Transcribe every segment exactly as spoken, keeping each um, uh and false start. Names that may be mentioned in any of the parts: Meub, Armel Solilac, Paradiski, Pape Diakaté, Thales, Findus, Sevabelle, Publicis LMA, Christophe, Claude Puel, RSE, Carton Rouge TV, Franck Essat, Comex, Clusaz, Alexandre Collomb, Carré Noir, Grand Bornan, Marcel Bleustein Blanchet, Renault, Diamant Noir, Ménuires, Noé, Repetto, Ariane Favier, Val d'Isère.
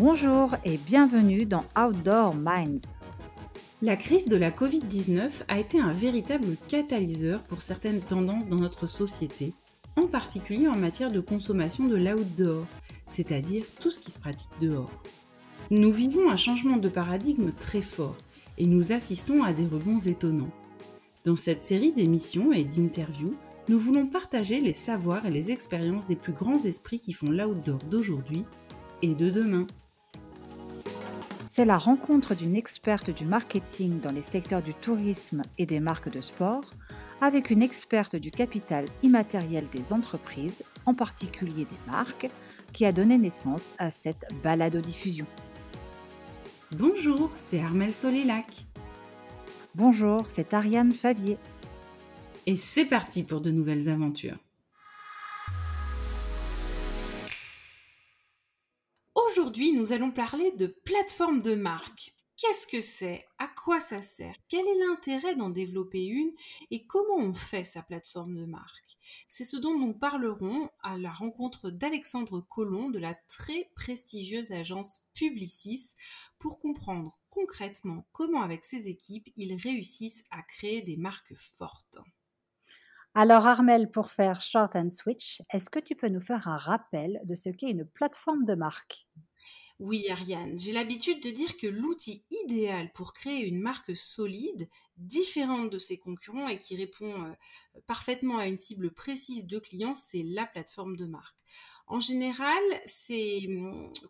Bonjour et bienvenue dans Outdoor Minds. La crise de la covid dix-neuf a été un véritable catalyseur pour certaines tendances dans notre société, en particulier en matière de consommation de l'outdoor, c'est-à-dire tout ce qui se pratique dehors. Nous vivons un changement de paradigme très fort et nous assistons à des rebonds étonnants. Dans cette série d'émissions et d'interviews, nous voulons partager les savoirs et les expériences des plus grands esprits qui font l'outdoor d'aujourd'hui et de demain. C'est la rencontre d'une experte du marketing dans les secteurs du tourisme et des marques de sport, avec une experte du capital immatériel des entreprises, en particulier des marques, qui a donné naissance à cette baladodiffusion. Bonjour, c'est Armel Solilac. Bonjour, c'est Ariane Favier. Et c'est parti pour de nouvelles aventures. Aujourd'hui, nous allons parler de plateforme de marque. Qu'est-ce que c'est? À quoi ça sert? Quel est l'intérêt d'en développer une? Et comment on fait sa plateforme de marque? C'est ce dont nous parlerons à la rencontre d'Alexandre Collomb de la très prestigieuse agence Publicis pour comprendre concrètement comment, avec ses équipes, ils réussissent à créer des marques fortes. Alors Armel, pour faire short and switch, est-ce que tu peux nous faire un rappel de ce qu'est une plateforme de marque? Oui Ariane, j'ai l'habitude de dire que l'outil idéal pour créer une marque solide, différente de ses concurrents et qui répond parfaitement à une cible précise de clients, c'est la plateforme de marque. En général, c'est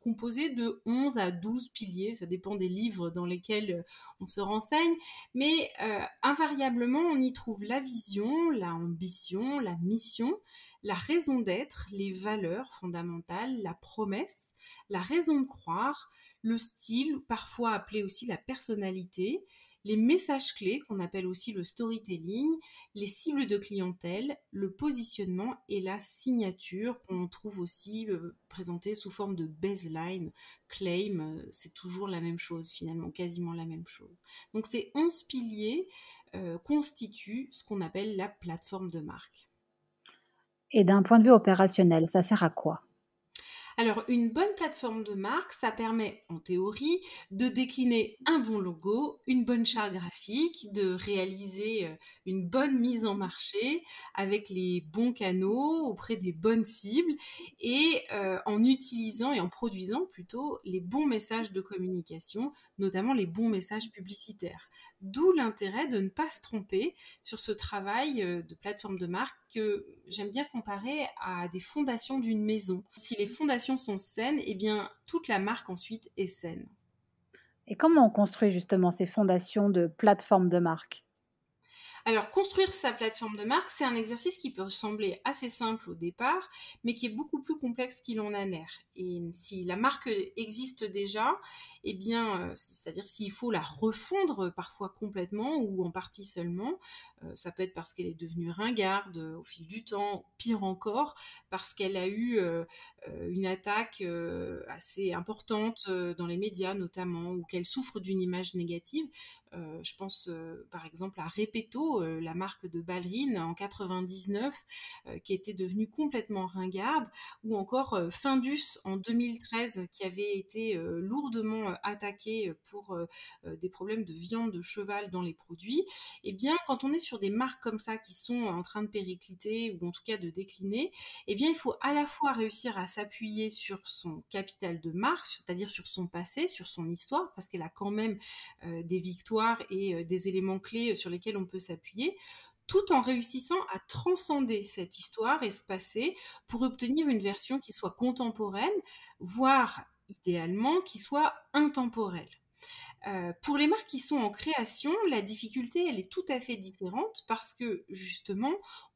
composé de onze à douze piliers, ça dépend des livres dans lesquels on se renseigne, mais euh, invariablement, on y trouve la vision, l'ambition, la mission, la raison d'être, les valeurs fondamentales, la promesse, la raison de croire, le style, parfois appelé aussi la personnalité, les messages clés qu'on appelle aussi le storytelling, les cibles de clientèle, le positionnement et la signature qu'on trouve aussi euh, présentée sous forme de baseline, claim, euh, c'est toujours la même chose finalement, quasiment la même chose. Donc ces onze piliers euh, constituent ce qu'on appelle la plateforme de marque. Et d'un point de vue opérationnel, ça sert à quoi ? Alors, une bonne plateforme de marque, ça permet, en théorie, de décliner un bon logo, une bonne charte graphique, de réaliser une bonne mise en marché avec les bons canaux auprès des bonnes cibles et euh, en utilisant et en produisant plutôt les bons messages de communication, notamment les bons messages publicitaires. D'où l'intérêt de ne pas se tromper sur ce travail de plateforme de marque que j'aime bien comparer à des fondations d'une maison. Si les fondations sont saines, eh bien, toute la marque ensuite est saine. Et comment on construit justement ces fondations de plateforme de marque ? Alors, construire sa plateforme de marque, c'est un exercice qui peut sembler assez simple au départ, mais qui est beaucoup plus complexe qu'il en a l'air. Et si la marque existe déjà, eh bien, c'est-à-dire s'il faut la refondre parfois complètement ou en partie seulement, ça peut être parce qu'elle est devenue ringarde au fil du temps, pire encore, parce qu'elle a eu une attaque assez importante dans les médias notamment, ou qu'elle souffre d'une image négative. Euh, je pense euh, par exemple à Repetto, euh, la marque de ballerines en quatre-vingt-dix-neuf euh, qui était devenue complètement ringarde, ou encore euh, Findus en deux mille treize qui avait été euh, lourdement attaqué pour euh, des problèmes de viande de cheval dans les produits. Eh bien, quand on est sur des marques comme ça qui sont en train de péricliter ou en tout cas de décliner, eh bien, il faut à la fois réussir à s'appuyer sur son capital de marque, c'est-à-dire sur son passé, sur son histoire, parce qu'elle a quand même euh, des victoires et des éléments clés sur lesquels on peut s'appuyer, tout en réussissant à transcender cette histoire et ce passé pour obtenir une version qui soit contemporaine, voire idéalement qui soit intemporelle. Euh, pour les marques qui sont en création, la difficulté, elle est tout à fait différente parce que justement,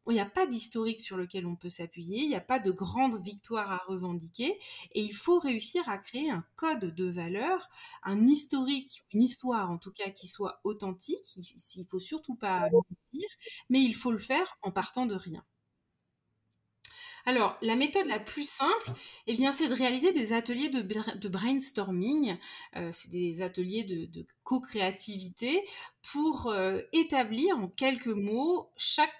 il n'y a pas d'historique sur lequel on peut s'appuyer, il n'y a pas de grande victoire à revendiquer et il faut réussir à créer un code de valeur, un historique, une histoire en tout cas qui soit authentique. Il ne faut surtout pas mentir, mais il faut le faire en partant de rien. Alors, la méthode la plus simple, eh bien, c'est de réaliser des ateliers de, de brainstorming, euh, c'est des ateliers de, de co-créativité pour euh, établir en quelques mots chaque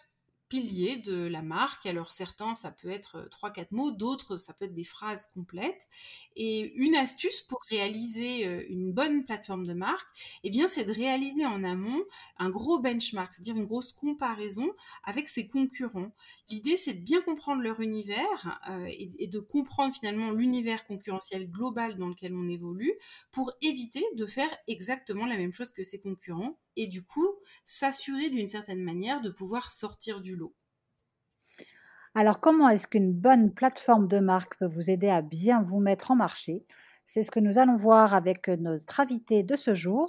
piliers de la marque. Alors certains, ça peut être trois quatre mots, d'autres, ça peut être des phrases complètes. Et une astuce pour réaliser une bonne plateforme de marque, eh bien, c'est de réaliser en amont un gros benchmark, c'est-à-dire une grosse comparaison avec ses concurrents. L'idée, c'est de bien comprendre leur univers euh, et, et de comprendre finalement l'univers concurrentiel global dans lequel on évolue pour éviter de faire exactement la même chose que ses concurrents et du coup, s'assurer d'une certaine manière de pouvoir sortir du lot. Alors, comment est-ce qu'une bonne plateforme de marque peut vous aider à bien vous mettre en marché ? C'est ce que nous allons voir avec notre invité de ce jour.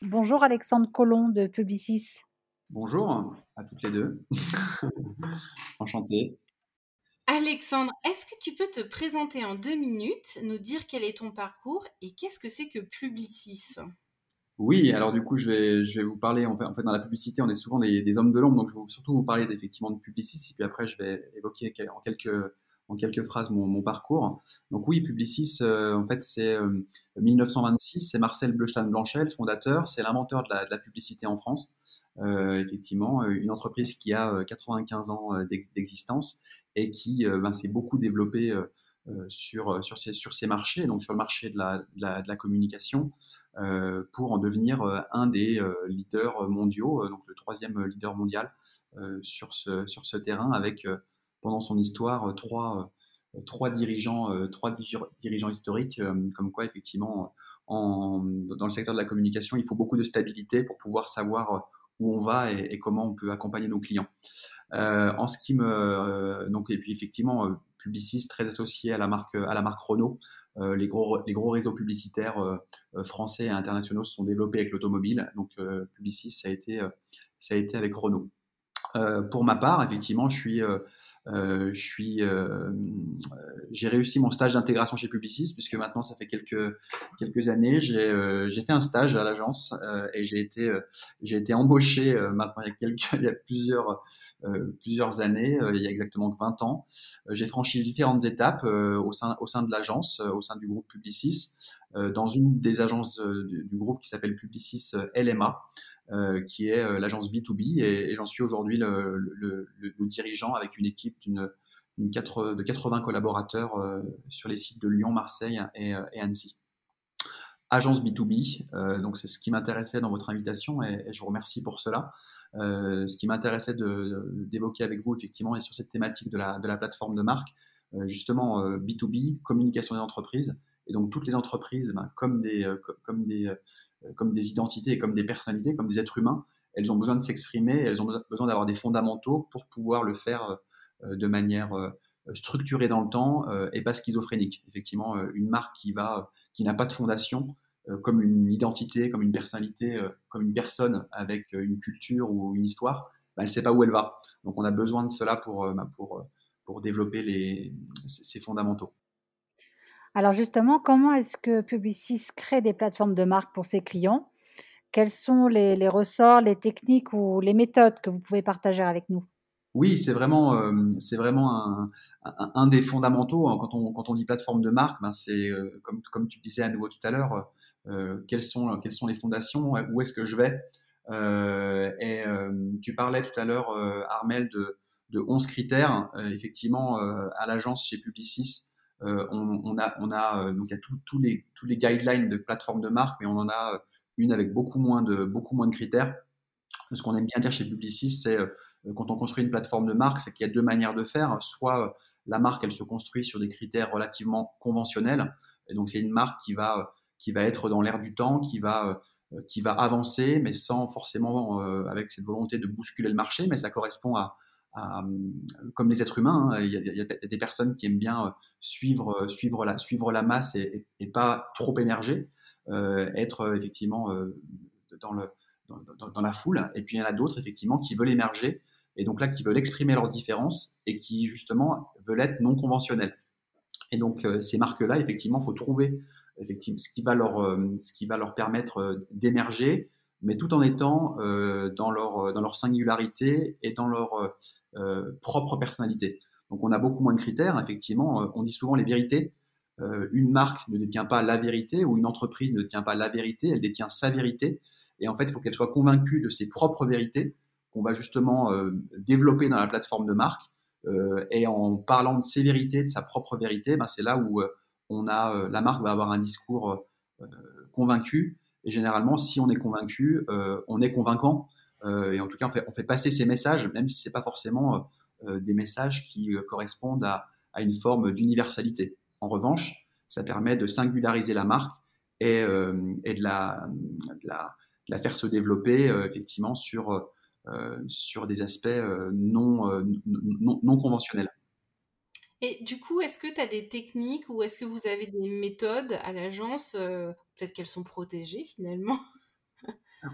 Bonjour Alexandre Collomb de Publicis. Bonjour à toutes les deux. Enchanté. Alexandre, est-ce que tu peux te présenter en deux minutes, nous dire quel est ton parcours et qu'est-ce que c'est que Publicis ? Oui, alors du coup, je vais, je vais vous parler, en fait, en fait, dans la publicité, on est souvent des, des hommes de l'ombre, donc je vais surtout vous parler effectivement de Publicis, et puis après, je vais évoquer en quelques, en quelques phrases mon, mon parcours. Donc oui, Publicis, euh, en fait, c'est euh, dix-neuf cent vingt-six, c'est Marcel Bleustein Blanchet, le fondateur, c'est l'inventeur de la, de la publicité en France, euh, effectivement, une entreprise qui a quatre-vingt-quinze ans d'ex- d'existence, et qui euh, ben, s'est beaucoup développé euh, sur, sur, ces, sur ces marchés, donc sur le marché de la, de la, de la communication, euh, pour en devenir euh, un des euh, leaders mondiaux, euh, donc le troisième leader mondial euh, sur, ce, sur ce terrain, avec euh, pendant son histoire trois, euh, trois, dirigeants, euh, trois dirigeants historiques, euh, comme quoi effectivement, en, dans le secteur de la communication, il faut beaucoup de stabilité pour pouvoir savoir où on va et, et comment on peut accompagner nos clients. Euh, en ce qui me euh, donc et puis effectivement euh, Publicis très associé à la marque à la marque Renault, euh, les gros les gros réseaux publicitaires euh, français et internationaux se sont développés avec l'automobile, donc euh, Publicis ça a été euh, ça a été avec Renault. Euh, pour ma part, effectivement, je suis euh, euh, je suis euh, j'ai réussi mon stage d'intégration chez Publicis, puisque maintenant ça fait quelques quelques années, j'ai euh, j'ai fait un stage à l'agence euh, et j'ai été euh, j'ai été embauché euh, maintenant il y a quelques il y a plusieurs Euh, plusieurs années, euh, il y a exactement vingt ans. Euh, j'ai franchi différentes étapes euh, au sein, au sein de l'agence, euh, au sein du groupe Publicis, euh, dans une des agences euh, du, du groupe qui s'appelle Publicis L M A, euh, qui est euh, l'agence B deux B, et, et j'en suis aujourd'hui le, le, le, le dirigeant avec une équipe d'une, d'une quatre, de quatre-vingts collaborateurs euh, sur les sites de Lyon, Marseille et, et Annecy. Agence B deux B, euh, donc c'est ce qui m'intéressait dans votre invitation et, et je vous remercie pour cela. Euh, ce qui m'intéressait de, de, d'évoquer avec vous effectivement et sur cette thématique de la, de la plateforme de marque, euh, justement euh, B deux B, communication des entreprises, et donc toutes les entreprises, ben, comme, des, euh, comme, des, euh, comme des identités, comme des personnalités, comme des êtres humains, elles ont besoin de s'exprimer, elles ont besoin d'avoir des fondamentaux pour pouvoir le faire euh, de manière euh, structurée dans le temps euh, et pas schizophrénique. Effectivement, euh, une marque qui, va, qui n'a pas de fondation, comme une identité, comme une personnalité, comme une personne avec une culture ou une histoire, ben elle ne sait pas où elle va. Donc on a besoin de cela pour, pour, pour développer les, ces fondamentaux. Alors justement, comment est-ce que Publicis crée des plateformes de marque pour ses clients ? Quels sont les, les ressorts, les techniques ou les méthodes que vous pouvez partager avec nous ? Oui, c'est vraiment, euh, c'est vraiment un, un, un des fondamentaux. Quand on, quand on dit plateforme de marque, ben c'est euh, comme, comme tu disais à nouveau tout à l'heure, Euh, quelles sont, quelles sont les fondations, où est-ce que je vais euh, et euh, tu parlais tout à l'heure, euh, Armel, de, de onze critères. Euh, effectivement, euh, à l'agence chez Publicis, euh, on, on a, on a, euh, donc il y a tous les, tous les guidelines de plateforme de marque, mais on en a une avec beaucoup moins de, beaucoup moins de critères. Ce qu'on aime bien dire chez Publicis, c'est euh, quand on construit une plateforme de marque, c'est qu'il y a deux manières de faire. Soit euh, la marque, elle se construit sur des critères relativement conventionnels, et donc c'est une marque qui va euh, qui va être dans l'air du temps, qui va, euh, qui va avancer, mais sans forcément, euh, avec cette volonté de bousculer le marché, mais ça correspond à, à comme les êtres humains, hein, il y a, il y a des personnes qui aiment bien suivre, suivre, la, suivre la masse et, et, et pas trop émerger, euh, être effectivement euh, dans, le, dans, dans, dans la foule, et puis il y en a d'autres effectivement qui veulent émerger, et donc là qui veulent exprimer leurs différences, et qui justement veulent être non conventionnels. Et donc euh, ces marques-là, effectivement, il faut trouver effectivement, ce qui va leur, ce qui va leur permettre d'émerger, mais tout en étant euh, dans, leur, dans leur singularité et dans leur euh, propre personnalité. Donc, on a beaucoup moins de critères, effectivement. On dit souvent les vérités. Euh, une marque ne détient pas la vérité, ou une entreprise ne détient pas la vérité, elle détient sa vérité. Et en fait, il faut qu'elle soit convaincue de ses propres vérités qu'on va justement euh, développer dans la plateforme de marque. Euh, et en parlant de ses vérités, de sa propre vérité, ben, c'est là où euh, on a, euh, la marque va avoir un discours euh, convaincu. Et généralement, si on est convaincu, euh, on est convaincant. Euh, et en tout cas, on fait, on fait passer ces messages, même si ce n'est pas forcément euh, des messages qui euh, correspondent à, à une forme d'universalité. En revanche, ça permet de singulariser la marque et, euh, et de, la, de, la, de la faire se développer euh, effectivement sur, euh, sur des aspects euh, non, euh, non, non conventionnels. Et du coup, est-ce que tu as des techniques ou est-ce que vous avez des méthodes à l'agence ? Peut-être qu'elles sont protégées finalement.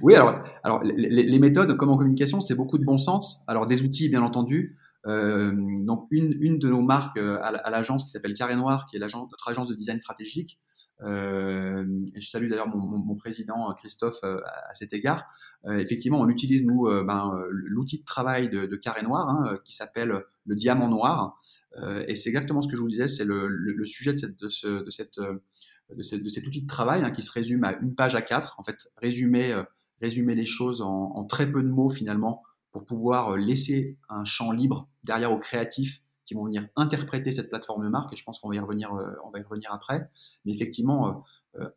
Oui, alors, alors les, les méthodes, comme en communication, c'est beaucoup de bon sens. Alors des outils, bien entendu. Euh, donc une, une de nos marques à, à l'agence qui s'appelle Carré Noir, qui est l'agence, notre agence de design stratégique. Euh, et je salue d'ailleurs mon, mon, mon président Christophe euh, à cet égard. Euh, effectivement, on utilise nous euh, ben, l'outil de travail de, de Carré Noir, hein, qui s'appelle le Diamant Noir. Euh, et c'est exactement ce que je vous disais, c'est le, le, le sujet de, cette, de, ce, de, cette, de, cette, de cet outil de travail, hein, qui se résume à une page à quatre. En fait, résumer, euh, résumer les choses en, en très peu de mots finalement, pour pouvoir laisser un champ libre derrière aux créatifs qui vont venir interpréter cette plateforme de marque, et je pense qu'on va y revenir, on va y revenir après. Mais effectivement,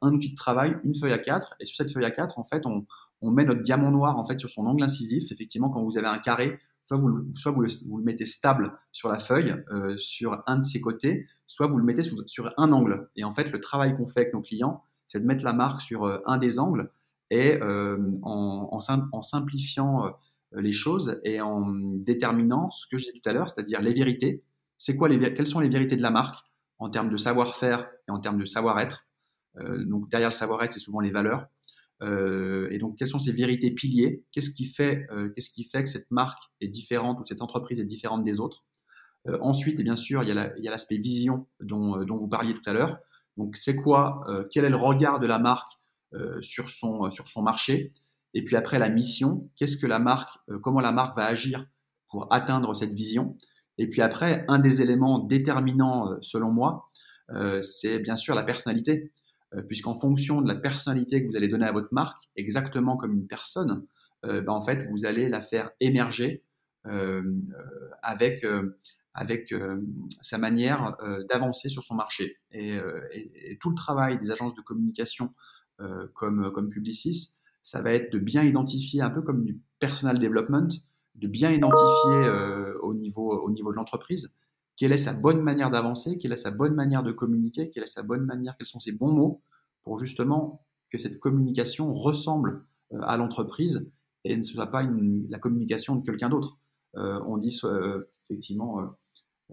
un outil de travail, une feuille A quatre, et sur cette feuille A quatre, en fait, on, on met notre diamant noir en fait sur son angle incisif. Effectivement, quand vous avez un carré, soit vous, soit vous, le, vous le mettez stable sur la feuille, euh, sur un de ses côtés, soit vous le mettez sous, sur un angle. Et en fait, le travail qu'on fait avec nos clients, c'est de mettre la marque sur un des angles, et euh, en, en, sim, en simplifiant euh, les choses et en déterminant ce que je disais tout à l'heure, c'est-à-dire les vérités. C'est quoi les, quelles sont les vérités de la marque en termes de savoir-faire et en termes de savoir-être. Euh, donc derrière le savoir-être, c'est souvent les valeurs. Euh, et donc quelles sont ces vérités piliers ? Qu'est-ce qui fait, euh, qu'est-ce qui fait que cette marque est différente ou cette entreprise est différente des autres ? euh, Ensuite, et bien sûr, il y a, la, il y a l'aspect vision dont, euh, dont vous parliez tout à l'heure. Donc c'est quoi, euh, quel est le regard de la marque euh, sur son, euh, sur son marché ? Et puis après, la mission, qu'est-ce que la marque, euh, comment la marque va agir pour atteindre cette vision. Et puis après, un des éléments déterminants, euh, selon moi, euh, c'est bien sûr la personnalité, euh, puisqu'en fonction de la personnalité que vous allez donner à votre marque, exactement comme une personne, euh, ben en fait, vous allez la faire émerger euh, avec, euh, avec euh, sa manière euh, d'avancer sur son marché. Et, euh, et, et tout le travail des agences de communication euh, comme, comme Publicis, ça va être de bien identifier, un peu comme du personal development, de bien identifier euh, au niveau, au niveau de l'entreprise, quelle est sa bonne manière d'avancer, quelle est sa bonne manière de communiquer, quelle est sa bonne manière, quels sont ses bons mots, pour justement que cette communication ressemble euh, à l'entreprise et ne soit pas une, la communication de quelqu'un d'autre. Euh, on dit euh, effectivement, euh,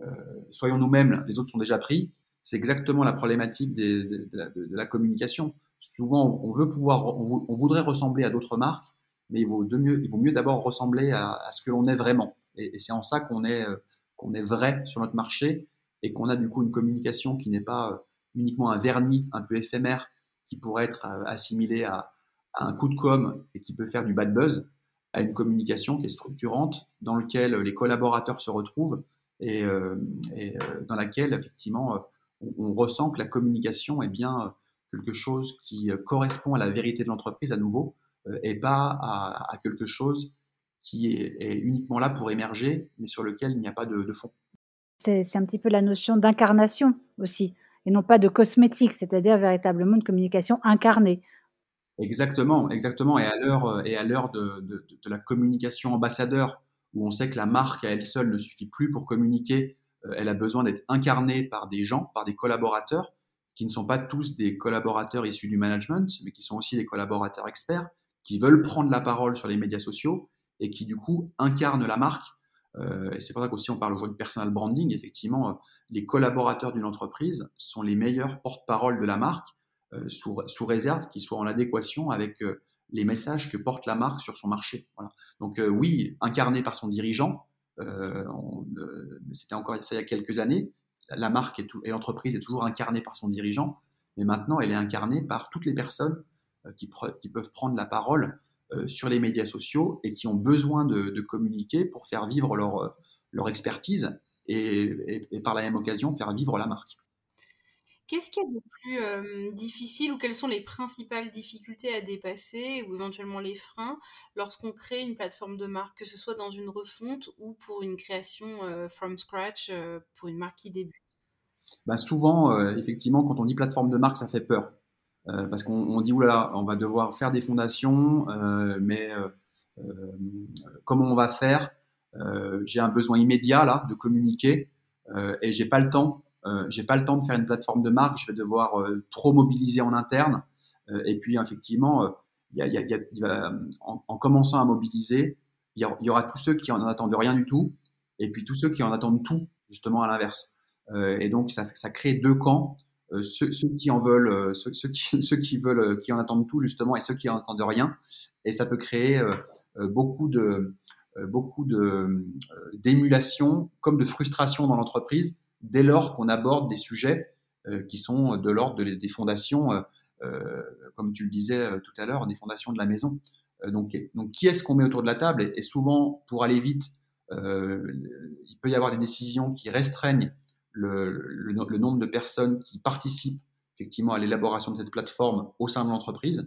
euh, soyons nous-mêmes, les autres sont déjà pris. C'est exactement la problématique des, de, de, la, de, de la communication. Souvent, on veut pouvoir, on voudrait ressembler à d'autres marques, mais il vaut, de mieux, il vaut mieux d'abord ressembler à, à ce que l'on est vraiment. Et, et c'est en ça qu'on est, qu'on est vrai sur notre marché et qu'on a du coup une communication qui n'est pas uniquement un vernis un peu éphémère qui pourrait être assimilé à, à un coup de com' et qui peut faire du bad buzz, à une communication qui est structurante, dans laquelle les collaborateurs se retrouvent et, et dans laquelle effectivement on, on ressent que la communication est bien quelque chose qui correspond à la vérité de l'entreprise à nouveau, euh, et pas à, à quelque chose qui est, est uniquement là pour émerger, mais sur lequel il n'y a pas de, de fond. C'est, c'est un petit peu la notion d'incarnation aussi, et non pas de cosmétique, c'est-à-dire véritablement une communication incarnée. Exactement, exactement. Et à l'heure, et à l'heure de, de, de la communication ambassadeur, où on sait que la marque à elle seule ne suffit plus pour communiquer, euh, elle a besoin d'être incarnée par des gens, par des collaborateurs, qui ne sont pas tous des collaborateurs issus du management, mais qui sont aussi des collaborateurs experts, qui veulent prendre la parole sur les médias sociaux et qui, du coup, incarnent la marque. Euh, et c'est pour ça qu'aussi on parle aujourd'hui de personal branding. Effectivement, euh, les collaborateurs d'une entreprise sont les meilleurs porte-parole de la marque, euh, sous, sous réserve qu'ils soient en adéquation avec euh, les messages que porte la marque sur son marché. Voilà. Donc euh, oui, incarné par son dirigeant, euh, on, euh, c'était encore ça il y a quelques années. La marque est tout, et l'entreprise est toujours incarnée par son dirigeant, mais maintenant elle est incarnée par toutes les personnes qui, pre- qui peuvent prendre la parole euh, sur les médias sociaux et qui ont besoin de, de communiquer pour faire vivre leur, leur expertise et, et, et par la même occasion faire vivre la marque. Qu'est-ce qui est le plus euh, difficile ou quelles sont les principales difficultés à dépasser ou éventuellement les freins lorsqu'on crée une plateforme de marque, que ce soit dans une refonte ou pour une création euh, from scratch euh, pour une marque qui débute? Bah souvent, euh, effectivement, quand on dit plateforme de marque, ça fait peur. Euh, parce qu'on on dit, oulala, on va devoir faire des fondations, euh, mais euh, euh, comment on va faire? euh, J'ai un besoin immédiat là de communiquer euh, et j'ai pas le temps. Euh, j'ai pas le temps de faire une plateforme de marque, je vais devoir euh, trop mobiliser en interne. Euh, et puis, effectivement, il euh, y a, y a, y a, en, en commençant à mobiliser, il y, y aura tous ceux qui en attendent rien du tout, et puis tous ceux qui en attendent tout, justement à l'inverse. Euh, et donc, ça, ça crée deux camps, euh, ceux, ceux qui en veulent, euh, ceux, ceux, qui, ceux qui veulent, euh, qui en attendent tout, justement, et ceux qui en attendent rien. Et ça peut créer euh, beaucoup de, euh, beaucoup de, euh, d'émulation, comme de frustration dans l'entreprise, dès lors qu'on aborde des sujets euh, qui sont de l'ordre de, des fondations, euh, euh, comme tu le disais euh, tout à l'heure, des fondations de la maison. Euh, donc, donc, qui est-ce qu'on met autour de la table? Et, et souvent, pour aller vite, euh, il peut y avoir des décisions qui restreignent le, le, le nombre de personnes qui participent effectivement à l'élaboration de cette plateforme au sein de l'entreprise.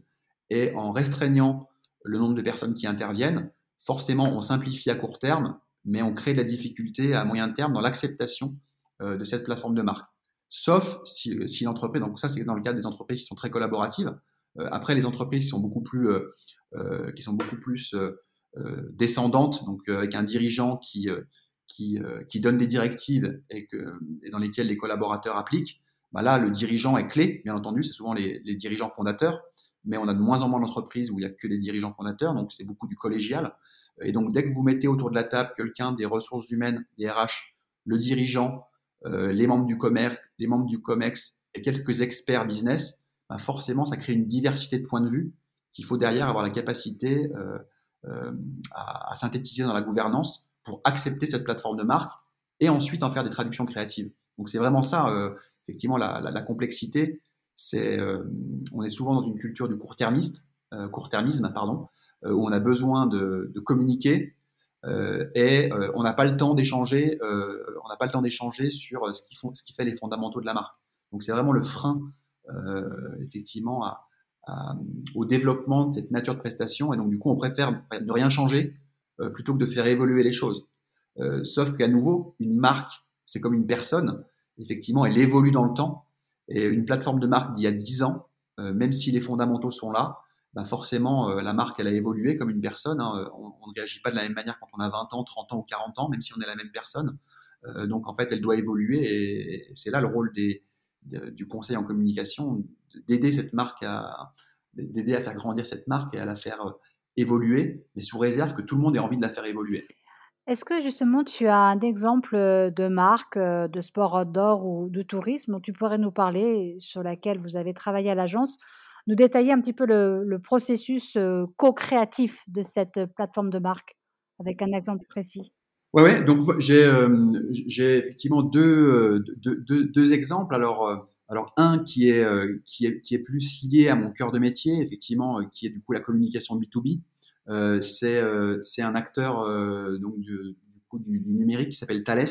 Et en restreignant le nombre de personnes qui interviennent, forcément, on simplifie à court terme, mais on crée de la difficulté à moyen terme dans l'acceptation de cette plateforme de marque. Sauf si, si l'entreprise, donc ça c'est dans le cadre des entreprises qui sont très collaboratives. Euh, après les entreprises qui sont beaucoup plus, euh, euh, qui sont beaucoup plus euh, euh, descendantes, donc euh, avec un dirigeant qui, euh, qui, euh, qui donne des directives et, que, et dans lesquelles les collaborateurs appliquent, bah là le dirigeant est clé, bien entendu, c'est souvent les, les dirigeants fondateurs, mais on a de moins en moins d'entreprises où il n'y a que des dirigeants fondateurs, donc c'est beaucoup du collégial. Et donc dès que vous mettez autour de la table quelqu'un des ressources humaines, des R H, le dirigeant, Euh, les membres du commerce, les membres du comex et quelques experts business, ben forcément, ça crée une diversité de points de vue qu'il faut derrière avoir la capacité euh, euh, à, à synthétiser dans la gouvernance pour accepter cette plateforme de marque et ensuite en faire des traductions créatives. Donc, c'est vraiment ça, euh, effectivement, la, la, la complexité. C'est, euh, on est souvent dans une culture du court-termiste, euh, court-termisme, pardon, euh, où on a besoin de, de communiquer. Euh, et euh, on n'a pas le temps d'échanger, euh, on n'a pas le temps d'échanger sur ce qui, font, ce qui fait les fondamentaux de la marque. Donc c'est vraiment le frein, euh, effectivement, à, à, au développement de cette nature de prestation. Et donc du coup, on préfère ne rien changer euh, plutôt que de faire évoluer les choses. Euh, sauf qu'à nouveau, une marque, c'est comme une personne. Effectivement, elle évolue dans le temps. Et une plateforme de marque d'il y a dix ans, euh, même si les fondamentaux sont là, ben forcément, euh, la marque, elle a évolué comme une personne. Hein. On, on ne réagit pas de la même manière quand on a vingt ans, trente ans ou quarante ans, même si on est la même personne. Euh, donc, en fait, elle doit évoluer et, et c'est là le rôle des, de, du conseil en communication, d'aider cette marque à, d'aider à faire grandir cette marque et à la faire euh, évoluer, mais sous réserve que tout le monde ait envie de la faire évoluer. Est-ce que justement, tu as un exemple de marque de sport outdoor ou de tourisme dont tu pourrais nous parler, sur laquelle vous avez travaillé à l'agence? Nous détailler un petit peu le, le processus euh, co-créatif de cette plateforme de marque, avec un exemple précis. Oui, ouais, donc j'ai, euh, j'ai effectivement deux, deux, deux, deux exemples. Alors, alors un qui est, qui, est, qui est plus lié à mon cœur de métier, effectivement, qui est du coup la communication B deux B. Euh, c'est, euh, c'est un acteur euh, donc du, du, coup, du, du numérique qui s'appelle Thales,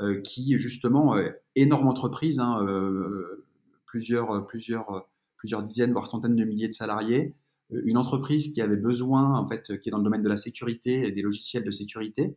euh, qui justement, euh, énorme entreprise, hein, euh, plusieurs... plusieurs plusieurs dizaines, voire centaines de milliers de salariés, une entreprise qui avait besoin, en fait, qui est dans le domaine de la sécurité et des logiciels de sécurité.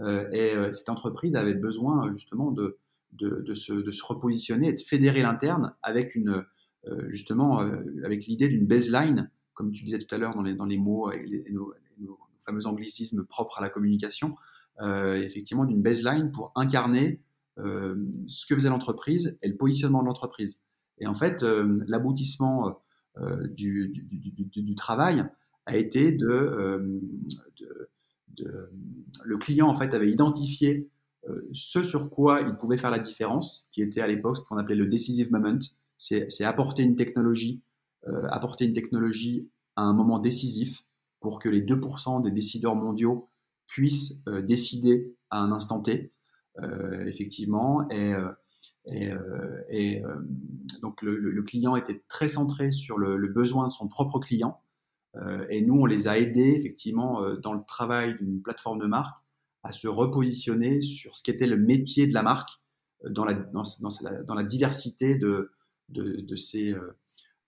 Euh, et euh, cette entreprise avait besoin, justement, de, de, de, se, de se repositionner et de fédérer l'interne avec, une, euh, justement, euh, avec l'idée d'une baseline, comme tu disais tout à l'heure dans les, dans les mots et, les, et nos, nos fameux anglicismes propres à la communication, euh, effectivement, d'une baseline pour incarner euh, ce que faisait l'entreprise et le positionnement de l'entreprise. Et en fait, euh, l'aboutissement euh, du, du, du, du travail a été de, euh, de, de... Le client, en fait, avait identifié euh, ce sur quoi il pouvait faire la différence, qui était à l'époque ce qu'on appelait le « decisive moment ». C'est, c'est apporter une technologie, euh, apporter une technologie à un moment décisif pour que les deux pour cent des décideurs mondiaux puissent euh, décider à un instant T, euh, effectivement, et... Euh, Et, euh, et euh, donc le, le client était très centré sur le, le besoin de son propre client, euh, et nous on les a aidés effectivement euh, dans le travail d'une plateforme de marque à se repositionner sur ce qu'était le métier de la marque euh, dans, la, dans, dans, la, dans la diversité de, de, de, ces, euh,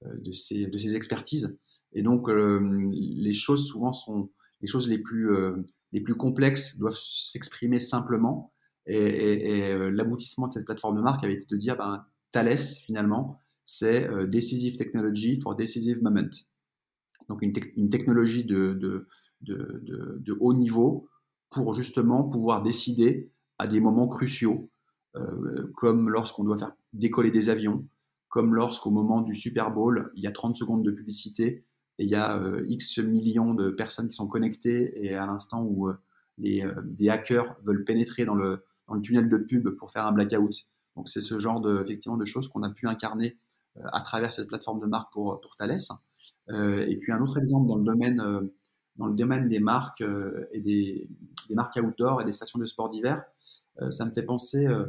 de, ces, de ces expertises. Et donc, euh, les choses souvent sont les choses les plus, euh, les plus complexes doivent s'exprimer simplement. Et, et, et euh, l'aboutissement de cette plateforme de marque avait été de dire, ben, Thales, finalement, c'est euh, Decisive Technology for Decisive Moment. Donc, une, te- une technologie de, de, de, de, de haut niveau pour justement pouvoir décider à des moments cruciaux, euh, comme lorsqu'on doit faire décoller des avions, comme lorsqu'au moment du Super Bowl, il y a trente secondes de publicité et il y a euh, X millions de personnes qui sont connectées, et à l'instant où euh, les, euh, des hackers veulent pénétrer dans le, dans le tunnel de pub pour faire un blackout. Donc, c'est ce genre de, effectivement, de choses qu'on a pu incarner euh, à travers cette plateforme de marque pour, pour Thales. Euh, et puis, un autre exemple dans le domaine, euh, dans le domaine des marques euh, et des, des marques outdoor et des stations de sport d'hiver, euh, ça me fait penser euh,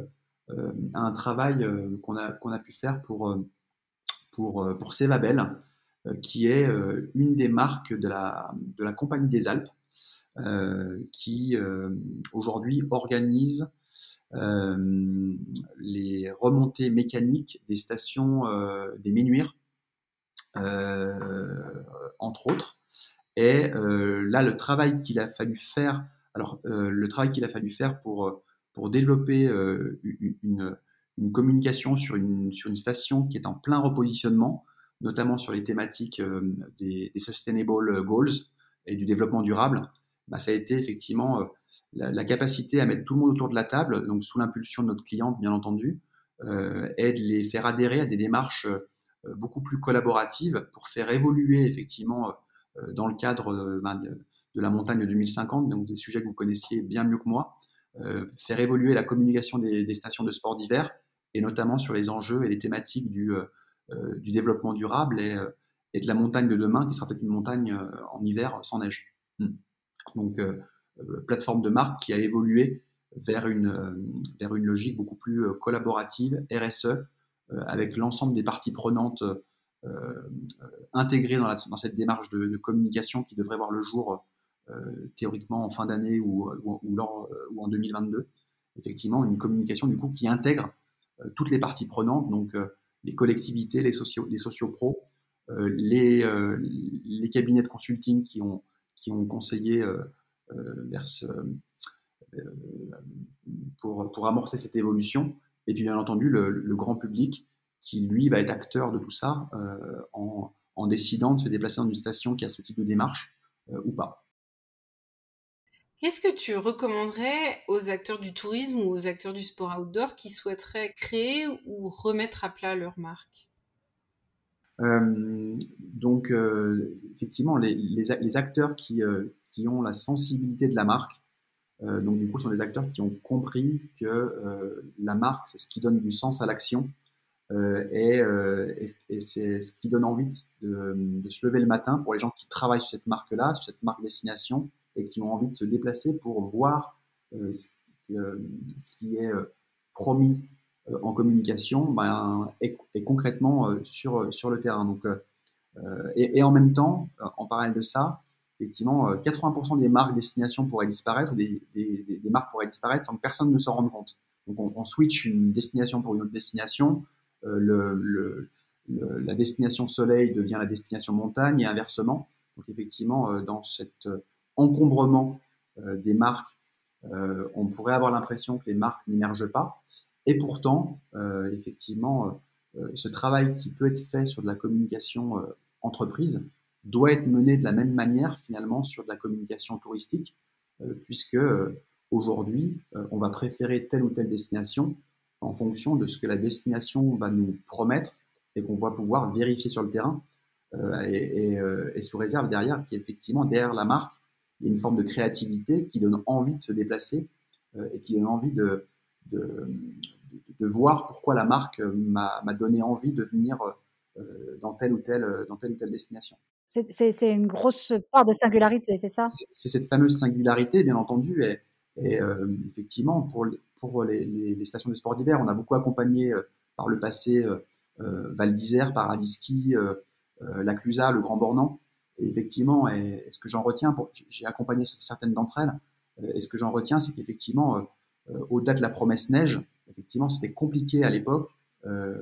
euh, à un travail euh, qu'on a, qu'on a pu faire pour, pour, pour Sevabelle, euh, qui est euh, une des marques de la, de la Compagnie des Alpes, euh, qui euh, aujourd'hui organise euh, les remontées mécaniques des stations euh, des Ménuires, Euh, entre autres, et euh, là le travail qu'il a fallu faire, alors euh, le travail qu'il a fallu faire pour pour développer euh, une une communication sur une sur une station qui est en plein repositionnement, notamment sur les thématiques euh, des, des sustainable goals et du développement durable, bah, ça a été effectivement euh, la, la capacité à mettre tout le monde autour de la table, donc sous l'impulsion de notre cliente bien entendu, euh, et de les faire adhérer à des démarches euh, beaucoup plus collaborative pour faire évoluer effectivement euh, dans le cadre ben, de, de la montagne de deux mille cinquante, donc des sujets que vous connaissiez bien mieux que moi, euh, faire évoluer la communication des, des stations de sport d'hiver, et notamment sur les enjeux et les thématiques du, euh, du développement durable et, et de la montagne de demain qui sera peut-être une montagne euh, en hiver sans neige. Mm. Donc, euh, plateforme de marque qui a évolué vers une, euh, vers une logique beaucoup plus collaborative, R S E, avec l'ensemble des parties prenantes euh, euh, intégrées dans, la, dans cette démarche de, de communication qui devrait voir le jour euh, théoriquement en fin d'année ou, ou, ou, lors, ou en deux mille vingt-deux. Effectivement, une communication du coup qui intègre euh, toutes les parties prenantes, donc euh, les collectivités, les, socio, les sociopros, euh, les, euh, les cabinets de consulting qui ont, qui ont conseillé euh, euh, vers ce, euh, pour, pour amorcer cette évolution. Et puis, bien entendu, le, le grand public qui, lui, va être acteur de tout ça euh, en, en décidant de se déplacer dans une station qui a ce type de démarche euh, ou pas. Qu'est-ce que tu recommanderais aux acteurs du tourisme ou aux acteurs du sport outdoor qui souhaiteraient créer ou remettre à plat leur marque ? euh, Donc, euh, effectivement, les, les, les acteurs qui, euh, qui ont la sensibilité de la marque, Euh, donc du coup, ce sont des acteurs qui ont compris que euh, la marque, c'est ce qui donne du sens à l'action euh, et, euh, et, et c'est ce qui donne envie de, de se lever le matin pour les gens qui travaillent sur cette marque-là, sur cette marque destination, et qui ont envie de se déplacer pour voir euh, ce, euh, ce qui est euh, promis euh, en communication ben, et, et concrètement euh, sur, sur le terrain. Donc, euh, et, et en même temps, en parallèle de ça, effectivement, quatre-vingts pour cent des marques destination pourraient disparaître, ou des, des, des marques pourraient disparaître sans que personne ne s'en rende compte. Donc, on, on switch une destination pour une autre destination. Euh, le, le, le, la destination soleil devient la destination montagne et inversement. Donc, effectivement, euh, dans cet encombrement euh, des marques, euh, on pourrait avoir l'impression que les marques n'émergent pas. Et pourtant, euh, effectivement, euh, ce travail qui peut être fait sur de la communication euh, entreprise doit être menée de la même manière finalement sur de la communication touristique, euh, puisque euh, aujourd'hui, euh, on va préférer telle ou telle destination en fonction de ce que la destination va nous promettre et qu'on va pouvoir vérifier sur le terrain euh, et, et, euh, et sous réserve derrière, qui effectivement, derrière la marque, il y a une forme de créativité qui donne envie de se déplacer euh, et qui donne envie de, de, de, de voir pourquoi la marque m'a, m'a donné envie de venir euh, dans telle ou telle, dans telle ou telle destination. C'est, c'est, c'est une grosse part de singularité, c'est ça ? C'est, c'est cette fameuse singularité, bien entendu. Et, et euh, effectivement, pour, pour les, les, les stations de sport d'hiver, on a beaucoup accompagné euh, par le passé euh, Val d'Isère, Paradiski, euh, euh, la Clusaz, le Grand Bornan. Et effectivement, et, et ce que j'en retiens, pour, j'ai accompagné certaines d'entre elles, et ce que j'en retiens, c'est qu'effectivement, euh, euh, au-delà de la promesse neige, effectivement, c'était compliqué à l'époque euh,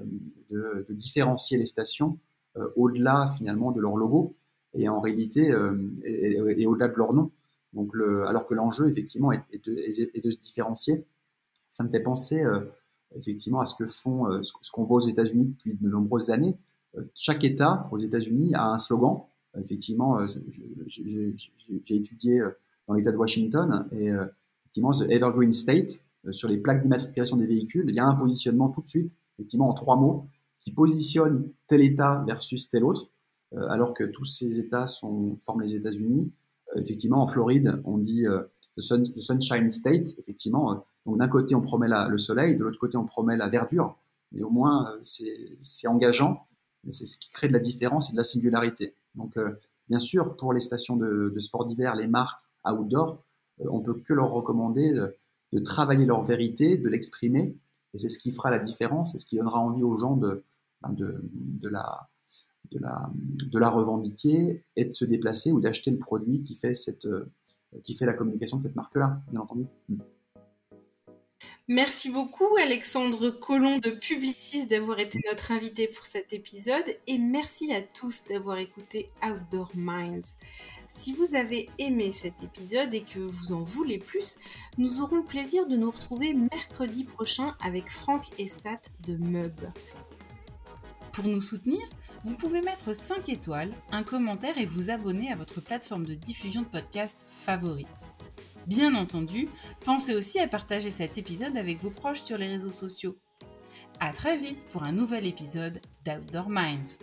de, de différencier les stations euh, au-delà finalement de leur logo et en réalité euh, et, et, et au-delà de leur nom. Donc le, alors que l'enjeu effectivement est, est, de, est de se différencier. Ça me fait penser euh, effectivement à ce que font, euh, ce, ce qu'on voit aux États-Unis depuis de nombreuses années. Euh, chaque État aux États-Unis a un slogan. Effectivement, euh, j'ai, j'ai, j'ai étudié euh, dans l'État de Washington et euh, effectivement, The Evergreen State, euh, sur les plaques d'immatriculation des véhicules, il y a un positionnement tout de suite, effectivement en trois mots, qui positionne tel État versus tel autre, euh, alors que tous ces États sont, forment les États-Unis. Euh, effectivement, en Floride, on dit euh, the, sun, the Sunshine State, effectivement. Euh, donc d'un côté, on promet la, le soleil, de l'autre côté, on promet la verdure. Mais au moins, euh, c'est, c'est engageant, mais c'est ce qui crée de la différence et de la singularité. Donc, euh, bien sûr, pour les stations de, de sport d'hiver, les marques outdoor, euh, on ne peut que leur recommander de, de travailler leur vérité, de l'exprimer. Et c'est ce qui fera la différence, c'est ce qui donnera envie aux gens de, de, de, la, de, la, de la revendiquer et de se déplacer ou d'acheter le produit qui fait, cette, euh, qui fait la communication de cette marque-là, bien entendu. Mmh. Merci beaucoup Alexandre Collomb de Publicis d'avoir été notre invité pour cet épisode et merci à tous d'avoir écouté Outdoor Minds. Si vous avez aimé cet épisode et que vous en voulez plus, nous aurons le plaisir de nous retrouver mercredi prochain avec Franck Essat de Meub. Pour nous soutenir, vous pouvez mettre cinq étoiles, un commentaire et vous abonner à votre plateforme de diffusion de podcasts favorite. Bien entendu, pensez aussi à partager cet épisode avec vos proches sur les réseaux sociaux. À très vite pour un nouvel épisode d'Outdoor Minds.